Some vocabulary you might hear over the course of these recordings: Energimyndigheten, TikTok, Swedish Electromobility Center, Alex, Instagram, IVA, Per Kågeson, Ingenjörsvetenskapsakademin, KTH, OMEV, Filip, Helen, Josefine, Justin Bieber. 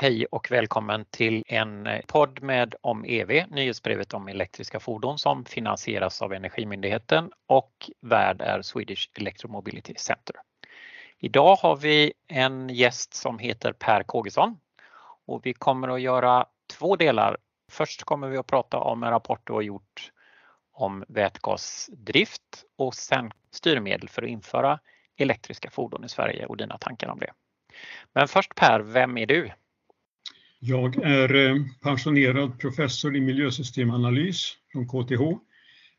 Hej och välkommen till en podd med omEV, nyhetsbrevet om elektriska fordon som finansieras av Energimyndigheten och värd är Swedish Electromobility Center. Idag har vi en gäst som heter Per Kågeson och vi kommer att göra två delar. Först kommer vi att prata om en rapport du har gjort om vätgasdrift och sen styrmedel för att införa elektriska fordon i Sverige och dina tankar om det. Men först Per, vem är du? Jag är pensionerad professor i miljösystemanalys från KTH,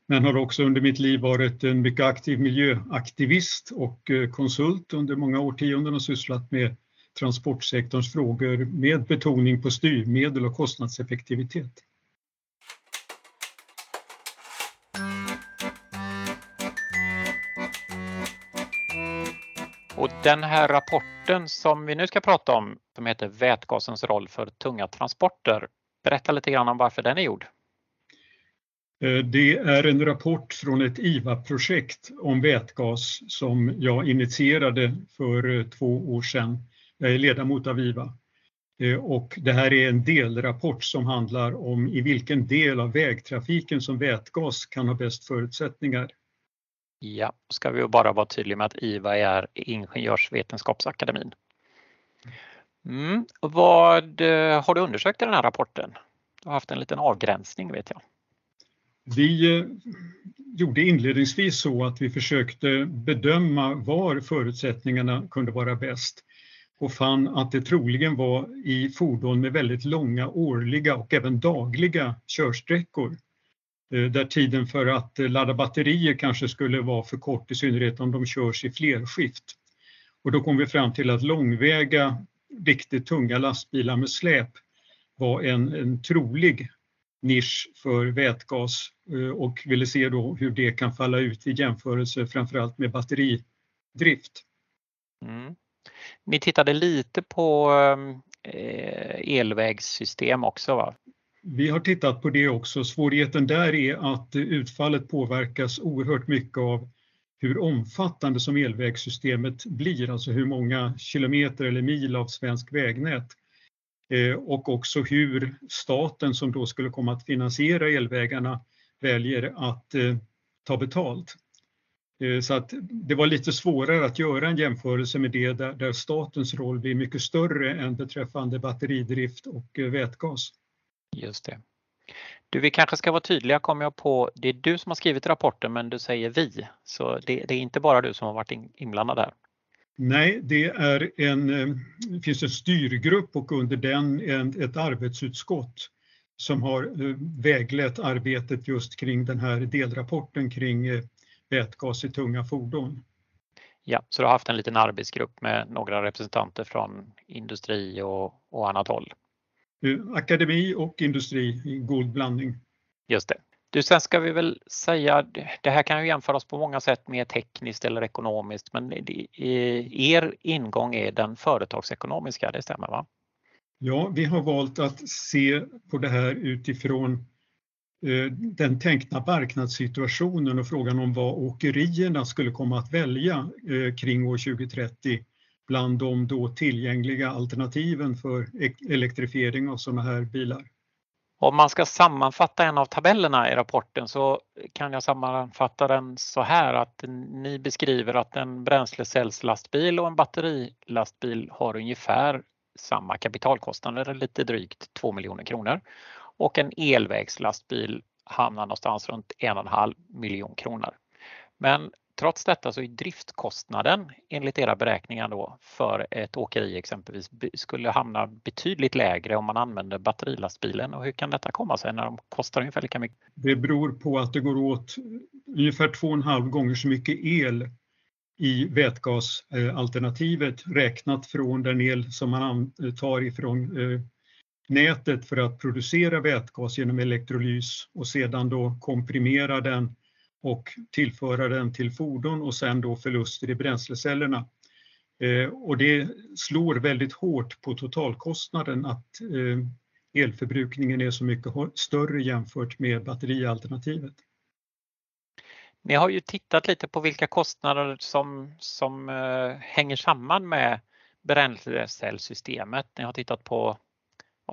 men har också under mitt liv varit en mycket aktiv miljöaktivist och konsult under många årtionden och sysslat med transportsektorns frågor med betoning på styrmedel och kostnadseffektivitet. Och den här rapporten som vi nu ska prata om, som heter Vätgasens roll för tunga transporter. Berätta lite grann om varför den är gjord. Det är en rapport från ett IVA-projekt om vätgas som jag initierade för 2 år sedan. Jag är ledamot av IVA. Och det här är en delrapport som handlar om i vilken del av vägtrafiken som vätgas kan ha bäst förutsättningar. Ja, ska vi bara vara tydliga med att IVA är Ingenjörsvetenskapsakademin. Vad har du undersökt i den här rapporten? Du har haft en liten avgränsning, vet jag. Vi gjorde inledningsvis så att vi försökte bedöma var förutsättningarna kunde vara bäst och fann att det troligen var i fordon med väldigt långa årliga och även dagliga körsträckor. Där tiden för att ladda batterier kanske skulle vara för kort, i synnerhet om de körs i flerskift. Och då kom vi fram till att långväga, riktigt tunga lastbilar med släp var en trolig nisch för vätgas och ville se då hur det kan falla ut i jämförelse framförallt med batteridrift. Ni tittade lite på elvägssystem också, va? Vi har tittat på det också. Svårigheten där är att utfallet påverkas oerhört mycket av hur omfattande som elvägssystemet blir, alltså hur många kilometer eller mil av svensk vägnät. Och också hur staten, som då skulle komma att finansiera elvägarna, väljer att ta betalt. Så att det var lite svårare att göra en jämförelse med det där statens roll blir mycket större än beträffande batteridrift och vätgas. Just det. Du, vi kanske ska vara tydliga, kommer jag på. Det är du som har skrivit rapporten, men du säger vi. Så det är inte bara du som har varit inblandad där. Nej, det finns en styrgrupp och under den ett arbetsutskott som har väglett arbetet just kring den här delrapporten kring vätgas i tunga fordon. Ja, så du har haft en liten arbetsgrupp med några representanter från industri och annat håll. Akademi och industri i god blandning. Just det. Du, sen ska vi väl säga, det här kan ju jämföras på många sätt mer tekniskt eller ekonomiskt, men er ingång är den företagsekonomiska, det stämmer, va? Ja, vi har valt att se på det här utifrån den tänkta marknadssituationen och frågan om vad åkerierna skulle komma att välja kring år 2030. Bland de då tillgängliga alternativen för elektrifiering av sådana här bilar. Om man ska sammanfatta en av tabellerna i rapporten så kan jag sammanfatta den så här, att ni beskriver att en bränslecellslastbil och en batterilastbil har ungefär samma kapitalkostnader, lite drygt 2 miljoner kronor. Och en elvägslastbil hamnar någonstans runt 1,5 miljon kronor. Men trots detta så är driftkostnaden enligt era beräkningar då för ett åkeri exempelvis skulle hamna betydligt lägre om man använder batterilastbilen. Och hur kan detta komma sig när de kostar ungefär lika mycket? Det beror på att det går åt ungefär 2,5 gånger så mycket el i vätgasalternativet räknat från den el som man tar ifrån nätet för att producera vätgas genom elektrolys och sedan då komprimera den och tillföra den till fordon och sen då förluster i bränslecellerna. Och det slår väldigt hårt på totalkostnaden att elförbrukningen är så mycket större jämfört med batterialternativet. Ni har ju tittat lite på vilka kostnader som hänger samman med bränslecellsystemet. Ni har tittat på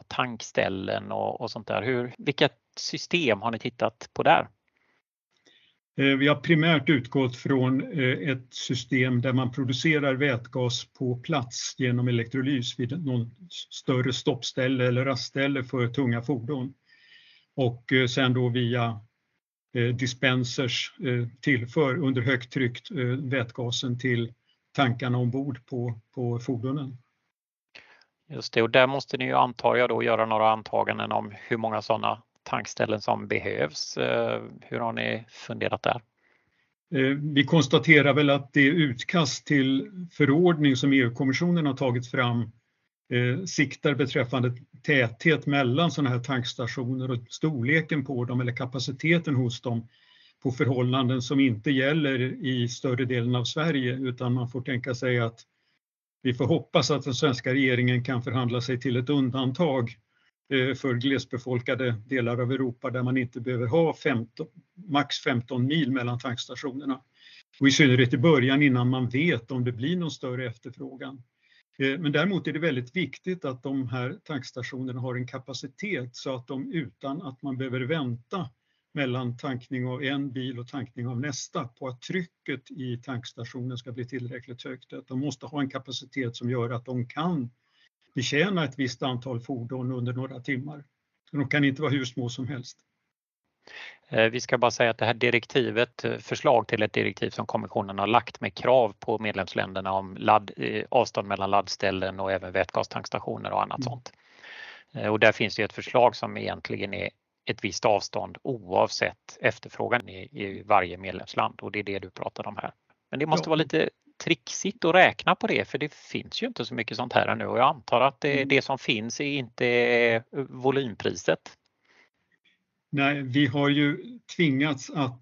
tankställen och sånt där. Vilket system har ni tittat på där? Vi har primärt utgått från ett system där man producerar vätgas på plats genom elektrolys vid någon större stoppställe eller rastställe för tunga fordon. Och sen då via dispensers tillför under högt tryck vätgasen till tankarna ombord på fordonen. Just det, och där måste ni ju antar jag då göra några antaganden om hur många sådana tankställen som behövs. Hur har ni funderat där? Vi konstaterar väl att det utkast till förordning som EU-kommissionen har tagit fram siktar beträffande täthet mellan sådana här tankstationer och storleken på dem eller kapaciteten hos dem på förhållanden som inte gäller i större delen av Sverige, utan man får tänka sig att vi får hoppas att den svenska regeringen kan förhandla sig till ett undantag för glesbefolkade delar av Europa där man inte behöver ha max 15 mil mellan tankstationerna. Och i synnerhet i början innan man vet om det blir någon större efterfrågan. Men däremot är det väldigt viktigt att de här tankstationerna har en kapacitet så att de utan att man behöver vänta mellan tankning av en bil och tankning av nästa på att trycket i tankstationen ska bli tillräckligt högt. Att de måste ha en kapacitet som gör att de kan betjäna ett visst antal fordon under några timmar. De kan inte vara hur små som helst. Vi ska bara säga att det här direktivet, förslag till ett direktiv som kommissionen har lagt med krav på medlemsländerna om avstånd mellan laddställen och även vätgastankstationer och annat sånt. Och där finns ju ett förslag som egentligen är ett visst avstånd oavsett efterfrågan i varje medlemsland, och det är det du pratar om här. Men det måste vara lite trixigt att räkna på det, för det finns ju inte så mycket sånt här nu, och jag antar att det som finns är inte volympriset. Nej, vi har ju tvingats att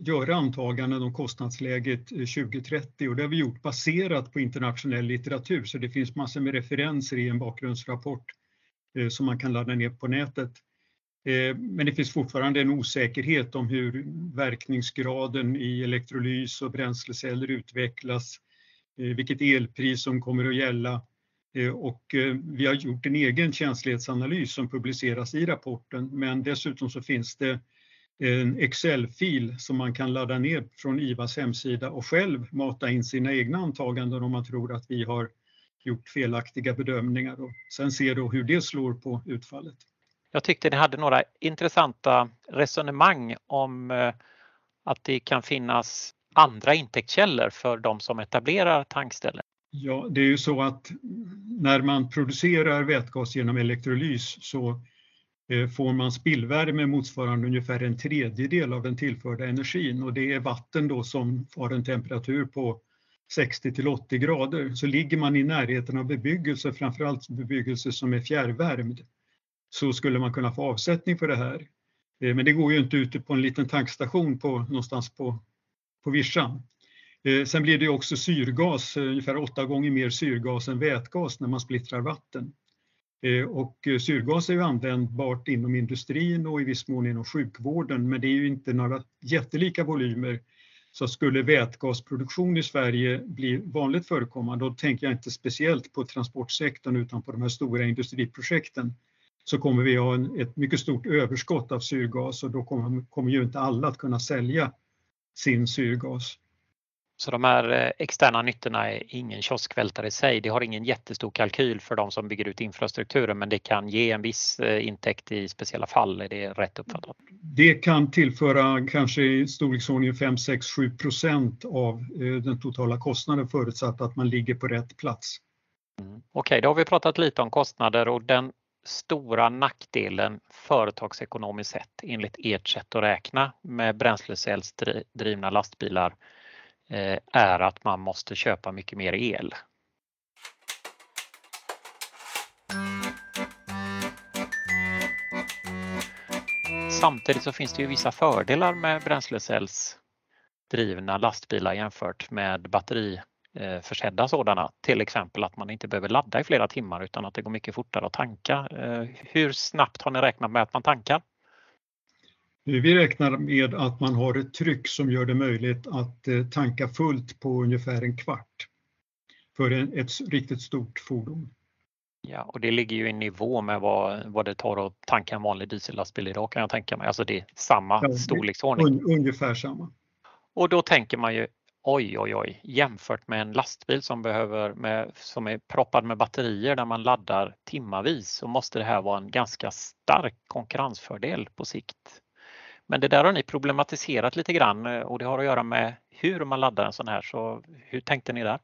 göra antaganden om kostnadsläget 2030, och det har vi gjort baserat på internationell litteratur, så det finns massor med referenser i en bakgrundsrapport som man kan ladda ner på nätet. Men det finns fortfarande en osäkerhet om hur verkningsgraden i elektrolys och bränsleceller utvecklas, vilket elpris som kommer att gälla. Och vi har gjort en egen känslighetsanalys som publiceras i rapporten, men dessutom så finns det en Excel-fil som man kan ladda ner från IVAs hemsida och själv mata in sina egna antaganden om man tror att vi har gjort felaktiga bedömningar, och sen ser då hur det slår på utfallet. Jag tyckte ni hade några intressanta resonemang om att det kan finnas andra intäktskällor för de som etablerar tankställen. Ja, det är ju så att när man producerar vätgas genom elektrolys så får man spillvärme motsvarande ungefär en tredjedel av den tillförda energin, och det är vatten då som har en temperatur på 60-80 grader. Så ligger man i närheten av bebyggelse, framförallt bebyggelse som är fjärrvärmd, så skulle man kunna få avsättning för det här. Men det går ju inte ute på en liten tankstation någonstans på vischan. Sen blir det också syrgas, ungefär 8 gånger mer syrgas än vätgas när man splittrar vatten. Och syrgas är ju användbart inom industrin och i viss mån inom sjukvården, men det är ju inte några jättelika volymer. Så skulle vätgasproduktion i Sverige bli vanligt förekommande, då tänker jag inte speciellt på transportsektorn utan på de här stora industriprojekten, så kommer vi ha ett mycket stort överskott av syrgas, och då kommer ju inte alla att kunna sälja sin syrgas. Så de här externa nyttorna är ingen kioskvältare i sig. Det har ingen jättestor kalkyl för de som bygger ut infrastrukturen, men det kan ge en viss intäkt i speciella fall. Är det rätt uppfattat? Det kan tillföra kanske i storleksordningen 5-7% av den totala kostnaden, förutsatt att man ligger på rätt plats. Okej, då har vi pratat lite om kostnader, och den stora nackdelen företagsekonomiskt sett enligt ert sätt att räkna med bränslecellsdrivna lastbilar är att man måste köpa mycket mer el. Samtidigt så finns det ju vissa fördelar med bränslecellsdrivna lastbilar jämfört med batteriförsedda sådana. Till exempel att man inte behöver ladda i flera timmar utan att det går mycket fortare att tanka. Hur snabbt har ni räknat med att man tankar? Vi räknar med att man har ett tryck som gör det möjligt att tanka fullt på ungefär en kvart för ett riktigt stort fordon. Ja, och det ligger ju i nivå med vad det tar att tanka en vanlig diesellastbil idag, kan jag tänka mig. Alltså det är samma storleksordning. Ungefär samma. Och då tänker man ju, oj, jämfört med en lastbil som är proppad med batterier där man laddar timmavis, så måste det här vara en ganska stark konkurrensfördel på sikt. Men det där har ni problematiserat lite grann, och det har att göra med hur man laddar en sån här. Så hur tänkte ni där?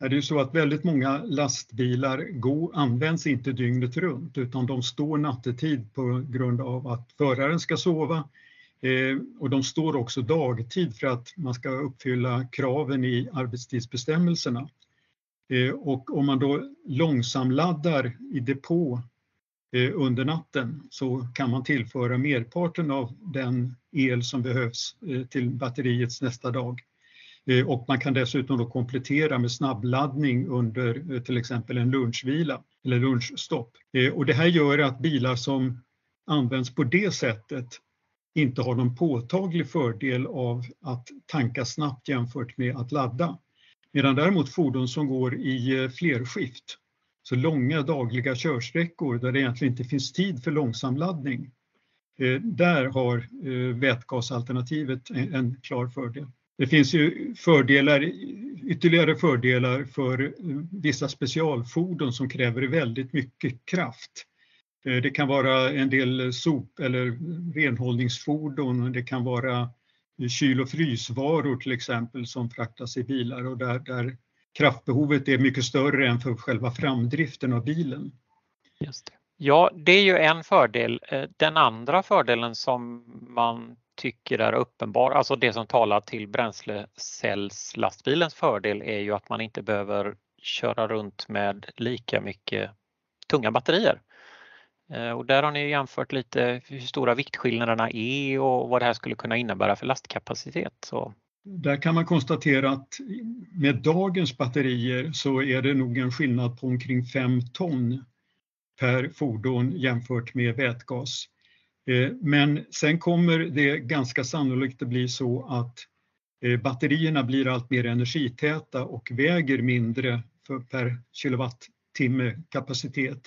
Det är ju så att väldigt många lastbilar används inte dygnet runt, utan de står nattetid på grund av att föraren ska sova. Och de står också dagtid för att man ska uppfylla kraven i arbetstidsbestämmelserna. Och om man då långsamladdar i depå under natten, så kan man tillföra merparten av den el som behövs till batteriets nästa dag. Och man kan dessutom då komplettera med snabbladdning under till exempel en lunchvila eller lunchstopp. Och det här gör att bilar som används på det sättet inte har någon påtaglig fördel av att tanka snabbt jämfört med att ladda. Medan däremot fordon som går i flerskift, så långa dagliga körsträckor där det egentligen inte finns tid för långsamladdning, där har vätgasalternativet en klar fördel. Det finns ju ytterligare fördelar för vissa specialfordon som kräver väldigt mycket kraft. Det kan vara en del sop- eller renhållningsfordon, det kan vara kyl- och frysvaror till exempel som fraktas i bilar, och där kraftbehovet är mycket större än för själva framdriften av bilen. Just det. Ja, det är ju en fördel. Den andra fördelen som man tycker är uppenbar, alltså det som talar till bränslecellslastbilens fördel, är ju att man inte behöver köra runt med lika mycket tunga batterier. Och där har ni jämfört lite hur stora viktskillnaderna är och vad det här skulle kunna innebära för lastkapacitet. Så. Där kan man konstatera att med dagens batterier så är det nog en skillnad på omkring 5 ton per fordon jämfört med vätgas. Men sen kommer det ganska sannolikt att bli så att batterierna blir allt mer energitäta och väger mindre per kilowattimme kapacitet.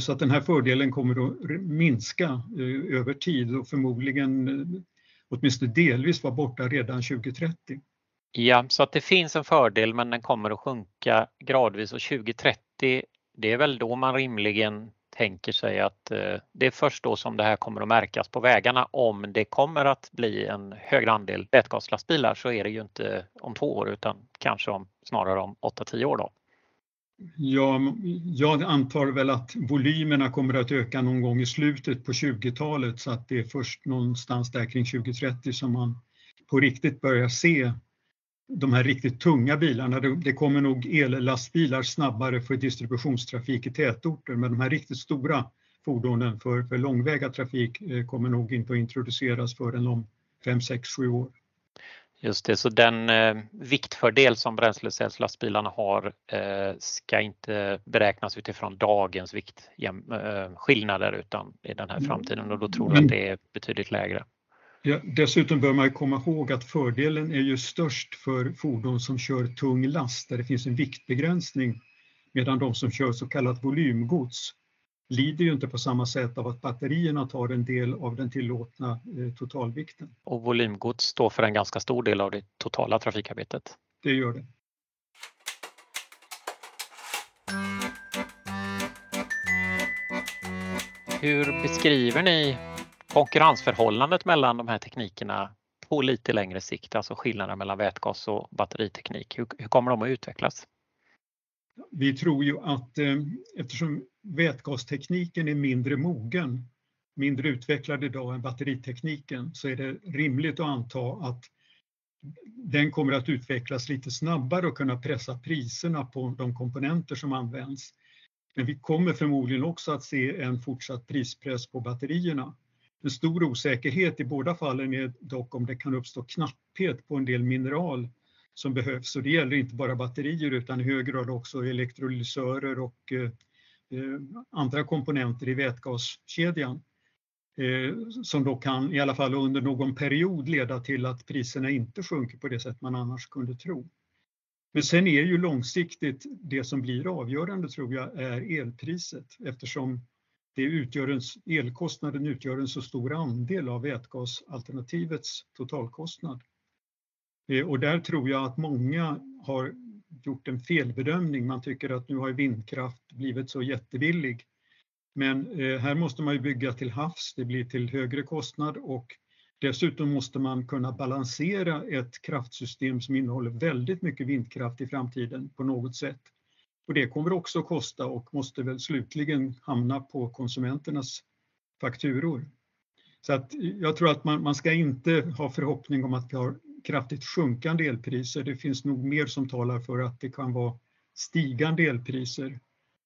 Så att den här fördelen kommer att minska över tid och förmodligen åtminstone delvis vara borta redan 2030. Ja, så att det finns en fördel, men den kommer att sjunka gradvis, och 2030, det är väl då man rimligen tänker sig att det är först då som det här kommer att märkas på vägarna. Om det kommer att bli en högre andel vätgaslastbilar, så är det ju inte om 2 år utan kanske snarare om 8-10 år då. Jag antar väl att volymerna kommer att öka någon gång i slutet på 20-talet, så att det är först någonstans där kring 2030 som man på riktigt börjar se de här riktigt tunga bilarna. Det kommer nog ellastbilar snabbare för distributionstrafik i tätorter, men de här riktigt stora fordonen för långväga trafik kommer nog inte att introduceras förrän om 5, 6, 7 år. Just det, så den viktfördel som bränslecellslastbilarna har ska inte beräknas utifrån dagens viktskillnader utan i den här framtiden, och då tror jag att det är betydligt lägre. Ja, dessutom bör man komma ihåg att fördelen är ju störst för fordon som kör tung last där det finns en viktbegränsning, medan de som kör så kallat volymgods lider ju inte på samma sätt av att batterierna tar en del av den tillåtna totalvikten. Och volymgods står för en ganska stor del av det totala trafikarbetet. Det gör det. Hur beskriver ni konkurrensförhållandet mellan de här teknikerna på lite längre sikt, alltså skillnaden mellan vätgas och batteriteknik? Hur kommer de att utvecklas? Vi tror ju att eftersom vätgastekniken är mindre utvecklad idag än batteritekniken, så är det rimligt att anta att den kommer att utvecklas lite snabbare och kunna pressa priserna på de komponenter som används. Men vi kommer förmodligen också att se en fortsatt prispress på batterierna. En stor osäkerhet i båda fallen är dock om det kan uppstå knapphet på en del mineral som behövs, och det gäller inte bara batterier utan i hög grad också elektrolysörer och andra komponenter i vätgaskedjan som då kan, i alla fall under någon period, leda till att priserna inte sjunker på det sätt man annars kunde tro. Men sen är ju långsiktigt det som blir avgörande, tror jag, är elpriset, eftersom det utgör elkostnaden utgör en så stor andel av vätgasalternativets totalkostnad. Och där tror jag att många har gjort en felbedömning. Man tycker att nu har vindkraft blivit så jättebillig. Men här måste man ju bygga till havs, det blir till högre kostnad, och dessutom måste man kunna balansera ett kraftsystem som innehåller väldigt mycket vindkraft i framtiden på något sätt. Och det kommer också att kosta och måste väl slutligen hamna på konsumenternas fakturor. Så att jag tror att man ska inte ha förhoppning om att vi har kraftigt sjunkande elpriser. Det finns nog mer som talar för att det kan vara stigande elpriser.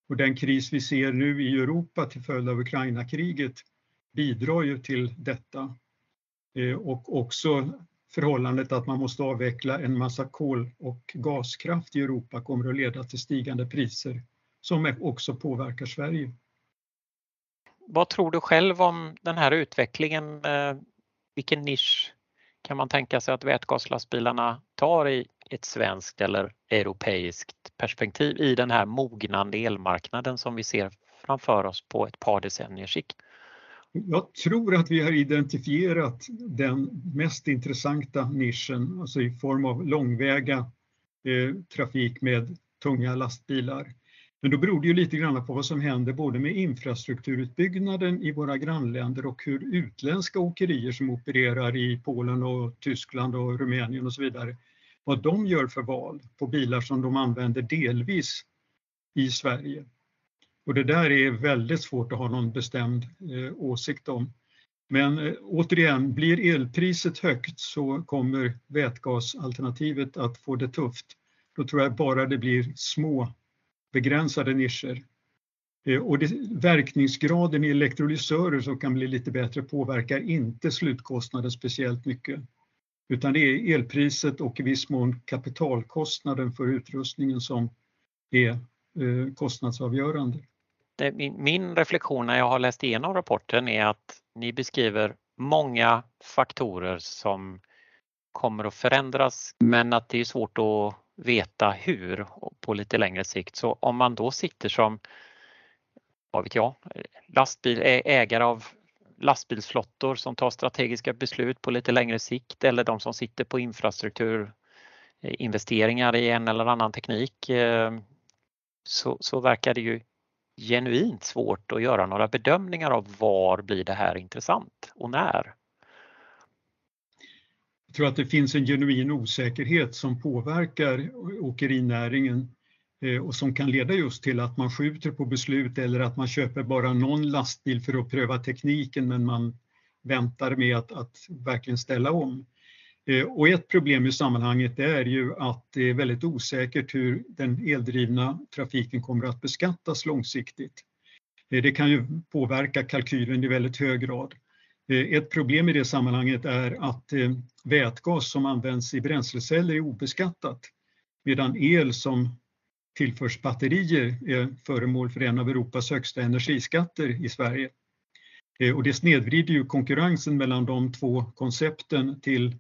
Och den kris vi ser nu i Europa till följd av Ukraina-kriget bidrar ju till detta. Och också förhållandet att man måste avveckla en massa kol- och gaskraft i Europa kommer att leda till stigande priser som också påverkar Sverige. Vad tror du själv om den här utvecklingen? Vilken nisch kan man tänka sig att vätgaslastbilarna tar i ett svenskt eller europeiskt perspektiv i den här mognande elmarknaden som vi ser framför oss på ett par decenniers sikt? Jag tror att vi har identifierat den mest intressanta nischen, alltså i form av långväga trafik med tunga lastbilar. Men då beror det ju lite grann på vad som händer både med infrastrukturutbyggnaden i våra grannländer och hur utländska åkerier som opererar i Polen och Tyskland och Rumänien och så vidare, vad de gör för val på bilar som de använder delvis i Sverige. Och det där är väldigt svårt att ha någon bestämd åsikt om. Men återigen, blir elpriset högt så kommer vätgasalternativet att få det tufft. Då tror jag bara det blir små begränsade nischer. Och verkningsgraden i elektrolysörer som kan bli lite bättre påverkar inte slutkostnaden speciellt mycket. Utan det är elpriset och i viss mån kapitalkostnaden för utrustningen som är kostnadsavgörande. Min reflektion när jag har läst igenom rapporten är att ni beskriver många faktorer som kommer att förändras, men att det är svårt att veta hur på lite längre sikt. Så om man då sitter som, vad vet jag, ägare av lastbilsflottor som tar strategiska beslut på lite längre sikt, eller de som sitter på infrastrukturinvesteringar i en eller annan teknik, så verkar det ju genuint svårt att göra några bedömningar av var blir det här intressant och när. Jag tror att det finns en genuin osäkerhet som påverkar åkerinäringen och som kan leda just till att man skjuter på beslut eller att man köper bara någon lastbil för att pröva tekniken, men man väntar med att verkligen ställa om. Och ett problem i sammanhanget är ju att det är väldigt osäkert hur den eldrivna trafiken kommer att beskattas långsiktigt. Det kan ju påverka kalkylen i väldigt hög grad. Ett problem i det sammanhanget är att vätgas som används i bränsleceller är obeskattat, medan el som tillförs batterier är föremål för en av Europas högsta energiskatter i Sverige. Och det snedvrider ju konkurrensen mellan de två koncepten till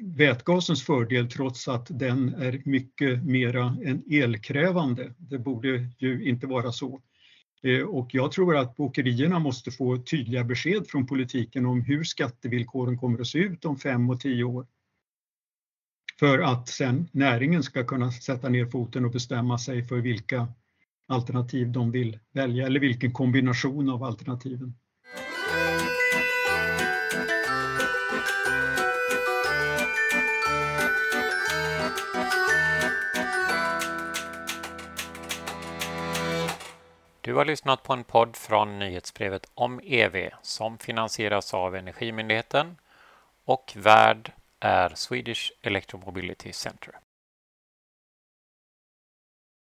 vätgasens fördel, trots att den är mycket mera än elkrävande. Det borde ju inte vara så. Och jag tror att åkerierna måste få tydliga besked från politiken om hur skattevillkoren kommer att se ut om 5 och 10 år. För att sen näringen ska kunna sätta ner foten och bestämma sig för vilka alternativ de vill välja eller vilken kombination av alternativen. Du har lyssnat på en podd från nyhetsbrevet omEV som finansieras av Energimyndigheten, och värd är Swedish Electromobility Center.